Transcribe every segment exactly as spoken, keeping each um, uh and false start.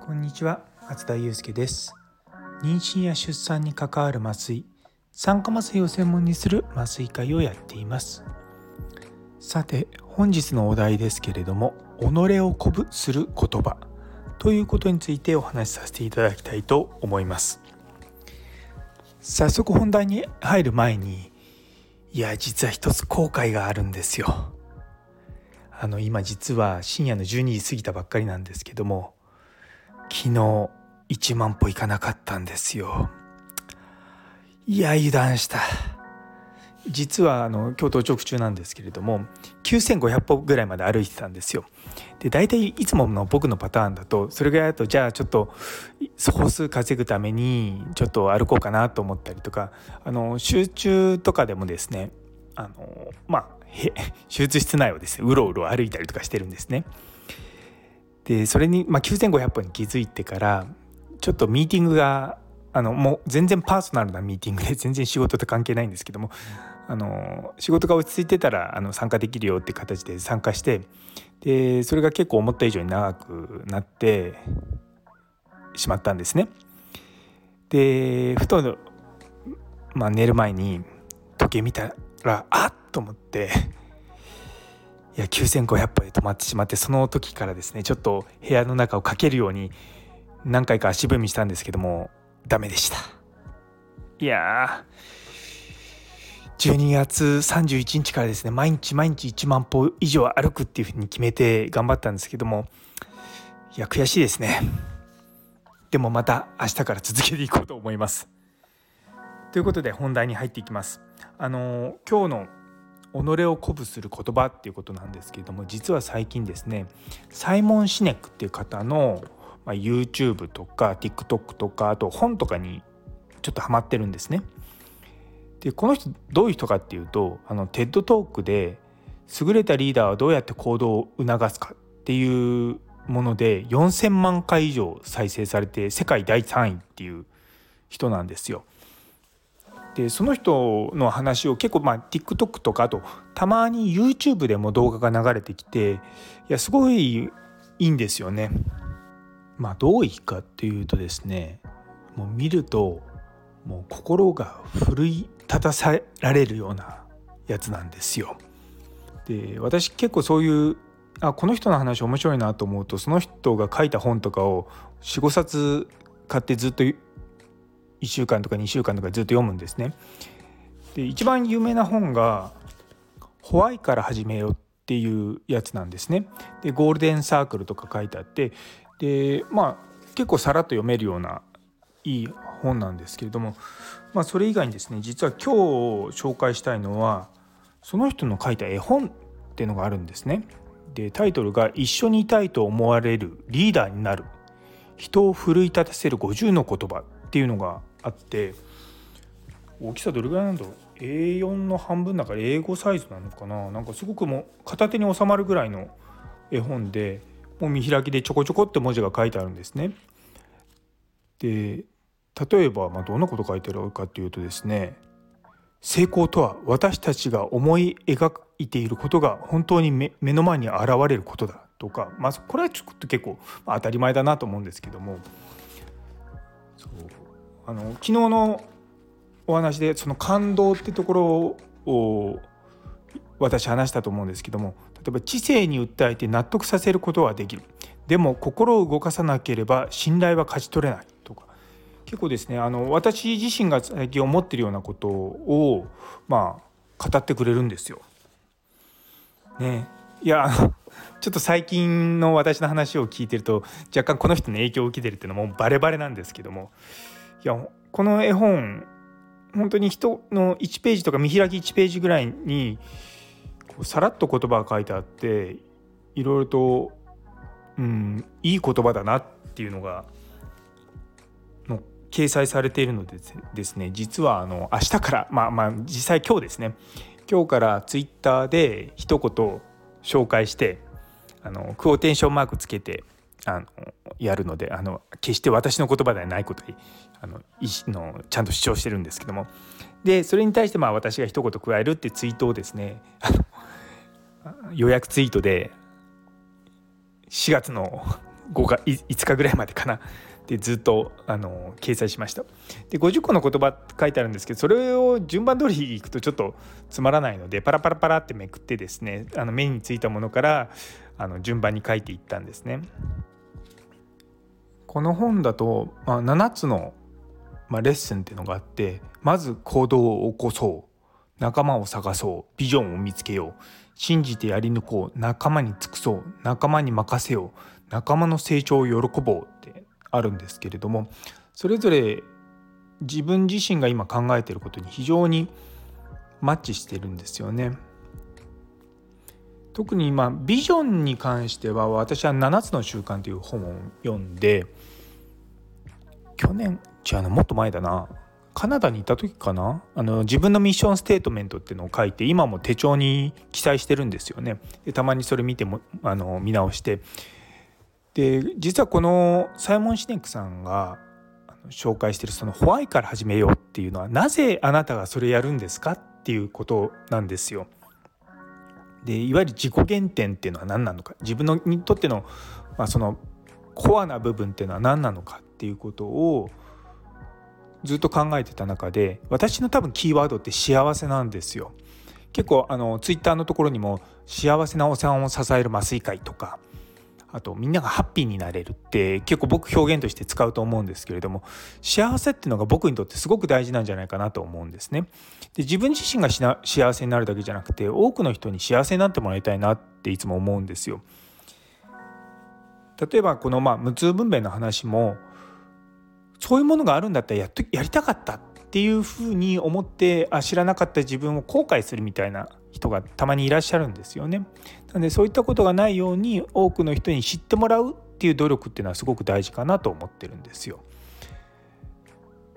こんにちは、松田祐介です。妊娠や出産に関わる麻酔、酸化麻酔を専門にする麻酔会をやっています。さて、本日のお題ですけれども、己を鼓舞する言葉ということについてお話しさせていただきたいと思います。早速本題に入る前に、いや実は一つ後悔があるんですよ。あの今実は深夜のじゅうにじ過ぎたばっかりなんですけども、昨日いちまん歩いかなかったんですよ。いや油断した。実はあの今日当直中なんですけれども、きゅうせんごひゃく歩ぐらいまで歩いてたんですよ。で、大体いつもの僕のパターンだと、それぐらいだとじゃあちょっと歩数稼ぐためにちょっと歩こうかなと思ったりとか、あの集中とかでもですね、あのまあ手術室内をですねうろうろ歩いたりとかしてるんですね。で、それに、まあ、きゅうせんごひゃく歩に気づいてからちょっとミーティングがあのもう全然パーソナルなミーティングで、全然仕事と関係ないんですけども、あの仕事が落ち着いてたらあの参加できるよって形で参加して、でそれが結構思った以上に長くなってしまったんですね。でふと、まあ、寝る前に時計見たらあっと思って、いやきゅうせんごひゃく歩で止まってしまって、その時からですねちょっと部屋の中を駆けるように何回か足踏みしたんですけども、ダメでした。いやー、じゅうにがつさんじゅういちにちからですね、毎日毎日いちまん歩以上歩くっていう風に決めて頑張ったんですけども、いや悔しいですね。でもまた明日から続けていこうと思います。ということで本題に入っていきます。あの今日の己を鼓舞する言葉っていうことなんですけれども、実は最近ですね、サイモン・シネックっていう方のまあ、YouTube とか TikTok とか、あと本とかにちょっとハマってるんですね。でこの人どういう人かっていうと、あの テッド トークで優れたリーダーはどうやって行動を促すかっていうものでよんせんまんかい以上再生されて世界だいさんいっていう人なんですよ。でその人の話を結構、まあ、TikTok とか、あとたまに YouTube でも動画が流れてきて、いやすごいいいんですよね。まあ、どういいかっていうとですね、もう見るともう心が奮い立たされるようなやつなんですよ。で私結構そういう、あこの人の話面白いなと思うと、その人が書いた本とかを よん,ご 冊買ってずっといっしゅうかんとかにしゅうかんとかずっと読むんですね。で一番有名な本がホワイから始めよっていうやつなんですね。でゴールデンサークルとか書いてあって、でまあ、結構さらっと読めるようないい本なんですけれども、まあ、それ以外にですね、実は今日紹介したいのはその人の書いた絵本っていうのがあるんですね。でタイトルが「一緒にいたいと思われるリーダーになる人を奮い立たせるごじゅうの言葉」っていうのがあって、大きさどれぐらいなんだろう、エーよん の半分だから エーご サイズなのかな、なんかすごくもう片手に収まるぐらいの絵本で、もう見開きでちょこちょこって文字が書いてあるんですね。で例えば、まあ、どんなこと書いてあるかというとですね、成功とは私たちが思い描いていることが本当に 目, 目の前に現れることだとか、まあ、これはちょっと結構、まあ、当たり前だなと思うんですけども、そうあの昨日のお話でその感動ってところを私話したと思うんですけども、例えば知性に訴えて納得させることはできる、でも心を動かさなければ信頼は勝ち取れないとか、結構ですね、あの私自身が最近思っているようなことを、まあ、語ってくれるんですよ、ね、いやちょっと最近の私の話を聞いてると若干この人の影響を受けてるっていうのもバレバレなんですけども、いやこの絵本本当に人のいちページとか見開きいちページぐらいにさらっと言葉が書いてあって、いろいろと、うん、いい言葉だなっていうのがの掲載されているのでですね、実はあの明日から、まあ、まあ実際今日ですね、今日からツイッターで一言紹介して、あのクオーテーションマークつけてあのやるので、あの決して私の言葉ではないことにあののちゃんと主張してるんですけども、でそれに対してまあ私が一言加えるってツイートをですね予約ツイートでしがつのいつかぐらいまでかなでずっとあの掲載しました。でごじゅっこの言葉って書いてあるんですけど、それを順番通りいくとちょっとつまらないのでパラパラパラってめくってですね、あの目についたものからあの順番に書いていったんですね。この本だと、まあ、ななつの、まあ、レッスンっていうのがあって、まず行動を起こそう、仲間を探そう、ビジョンを見つけよう、信じてやり抜こう、仲間に尽くそう、仲間に任せよう、仲間の成長を喜ぼうってあるんですけれども、それぞれ自分自身が今考えていることに非常にマッチしてるんですよね。特に今ビジョンに関しては、私はななつの習慣という本を読んで、去年違うのもっと前だな、カナダにいた時かな、あの自分のミッションステートメントっていうのを書いて今も手帳に記載してるんですよね。でたまにそれ見てもあの見直して、で実はこのサイモン・シネックさんが紹介しているそのホワイから始めようっていうのは、なぜあなたがそれやるんですかっていうことなんですよ。でいわゆる自己原点っていうのは何なのか、自分のにとっての、まあ、そのコアな部分っていうのは何なのかっていうことをずっと考えてた中で、私の多分キーワードって幸せなんですよ。結構あのツイッターのところにも幸せなお産を支える麻酔会とか、あとみんながハッピーになれるって結構僕表現として使うと思うんですけれども、幸せっていうのが僕にとってすごく大事なんじゃないかなと思うんですね。で自分自身がしな幸せになるだけじゃなくて、多くの人に幸せになってもらいたいなっていつも思うんですよ。例えばこのまあ無痛分娩の話も、そういうものがあるんだったら や, っとやりたかったっていうふうに思って、あ知らなかった自分を後悔するみたいな人がたまにいらっしゃるんですよね。なのでそういったことがないように多くの人に知ってもらうっていう努力っていうのはすごく大事かなと思ってるんですよ。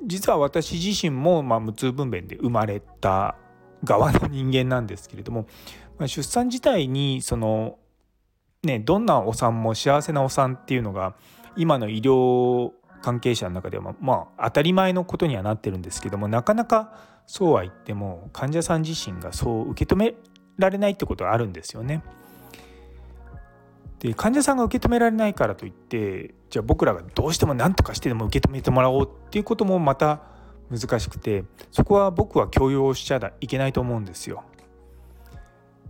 実は私自身も、まあ、無痛分娩で生まれた側の人間なんですけれども、まあ、出産自体にその、ね、どんなお産も幸せなお産っていうのが今の医療関係者の中では、まあ、まあ当たり前のことにはなってるんですけども、なかなかそうは言っても患者さん自身がそう受け止められないってことはあるんですよね。で患者さんが受け止められないからといって、じゃあ僕らがどうしても何とかしてでも受け止めてもらおうっていうこともまた難しくて、そこは僕は強要しちゃいけないと思うんですよ。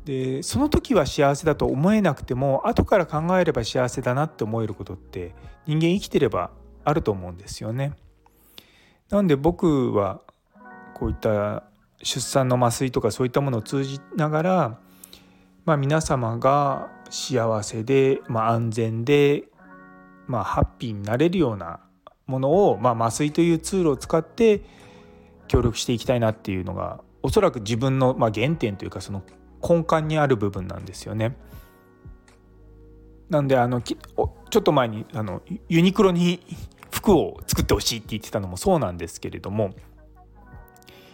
でその時は幸せだと思えなくても、後から考えれば幸せだなって思えることって人間生きてればあると思うんですよね。なんで僕はこういった出産の麻酔とかそういったものを通じながら、まあ、皆様が幸せで、まあ、安全で、まあ、ハッピーになれるようなものを、まあ、麻酔というツールを使って協力していきたいなっていうのが、おそらく自分の、まあ、原点というかその根幹にある部分なんですよね。なんであのきちょっと前にあのユニクロに服を作ってほしいって言ってたのもそうなんですけれども、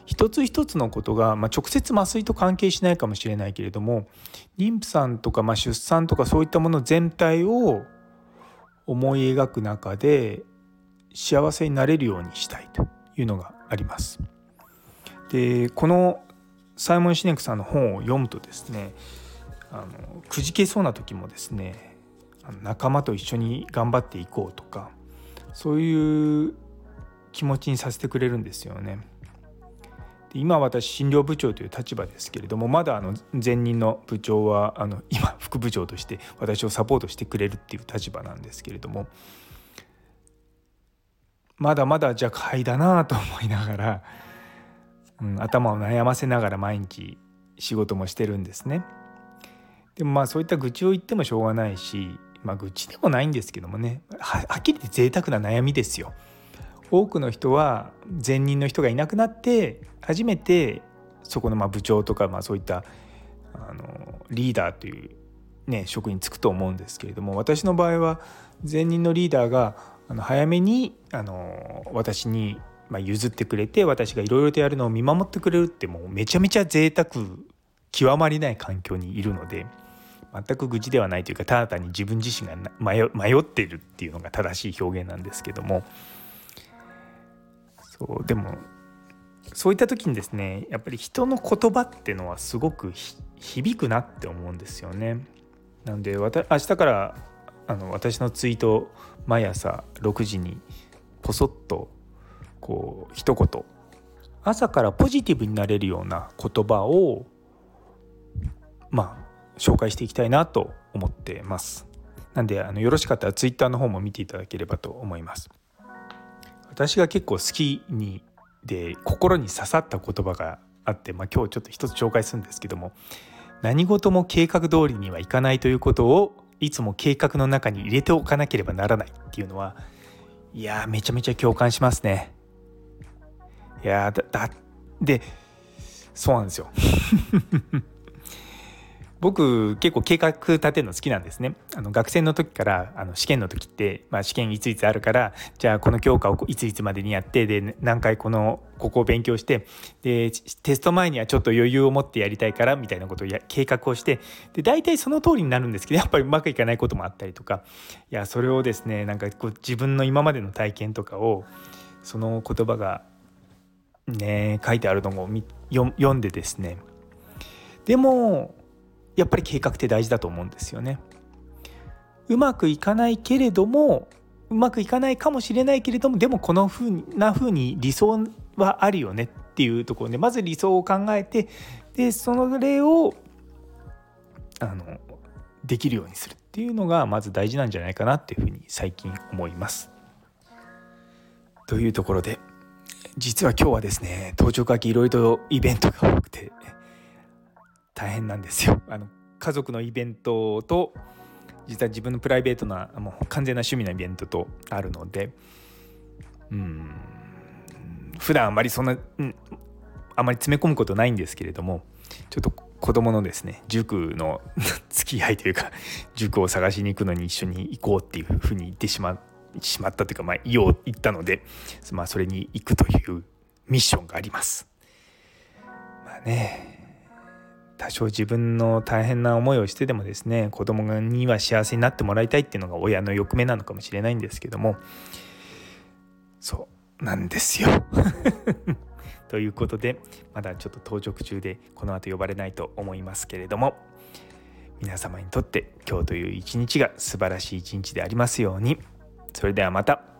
一つ一つのことが、まあ、直接麻酔と関係しないかもしれないけれども、妊婦さんとか、まあ、出産とかそういったもの全体を思い描く中で幸せになれるようにしたいというのがあります。でこのサイモン・シネックさんの本を読むとですね、あのくじけそうな時もですね、仲間と一緒に頑張っていこうとか、そういう気持ちにさせてくれるんですよね。で今私診療部長という立場ですけれども、まだあの前任の部長はあの今副部長として私をサポートしてくれるっていう立場なんですけれども、まだまだ若輩だなと思いながら、うん、頭を悩ませながら毎日仕事もしてるんですね。でもまあそういった愚痴を言ってもしょうがないし、まあ、愚痴でもないんですけどもね、 は, はっきり言って贅沢な悩みですよ。多くの人は前任の人がいなくなって初めてそこのまあ部長とか、まあそういったあのリーダーという、ね、職に就くと思うんですけれども、私の場合は前任のリーダーがあの早めにあの私にまあ譲ってくれて、私がいろいろとやるのを見守ってくれるって、もうめちゃめちゃ贅沢極まりない環境にいるので、全く愚痴ではないというか、ただ単に自分自身が 迷, 迷っているっていうのが正しい表現なんですけども、そうでもそういった時にですね、やっぱり人の言葉っていうのはすごく響くなって思うんですよね。なんでわた明日からあの私のツイート毎朝ろくじにポソッとこう一言、朝からポジティブになれるような言葉をまあ紹介していきたいなと思ってます。なんであのよろしかったらツイッターの方も見ていただければと思います。私が結構好きにで心に刺さった言葉があって、まあ、今日ちょっと一つ紹介するんですけども、何事も計画通りにはいかないということをいつも計画の中に入れておかなければならないっていうのは、いやめちゃめちゃ共感しますね。いやだだでそうなんですよ僕結構計画立てるの好きなんですね。あの学生の時からあの試験の時って、まあ、試験いついつあるからじゃあこの教科をいついつまでにやってで何回このここを勉強してでテスト前にはちょっと余裕を持ってやりたいからみたいなことをや計画をしてで大体その通りになるんですけどやっぱりうまくいかないこともあったりとか、いやそれをですねなんかこう自分の今までの体験とかをその言葉がね書いてあるのを読んでですね、でもやっぱり計画って大事だと思うんですよね。うまくいかないけれどもうまくいかないかもしれないけれどもでもこのふうなふうに理想はあるよねっていうところでまず理想を考えてでそれをあのできるようにするっていうのがまず大事なんじゃないかなっていうふうに最近思います。というところで実は今日はですね登場書きいろいろとイベントが多くて大変なんですよ。あの家族のイベントと実は自分のプライベートなもう完全な趣味なイベントとあるので、うん普段あまりそんな、うん、あまり詰め込むことないんですけれどもちょっと子供のですね塾の付き合いというか塾を探しに行くのに一緒に行こうっていうふうに言ってしま、しまったというか、まあ、言おう言ったので、まあ、それに行くというミッションがあります。まあね多少自分の大変な思いをしてでもですね子供には幸せになってもらいたいっていうのが親の欲目なのかもしれないんですけどもそうなんですよということでまだちょっと当直中でこの後呼ばれないと思いますけれども皆様にとって今日という一日が素晴らしい一日でありますように。それではまた。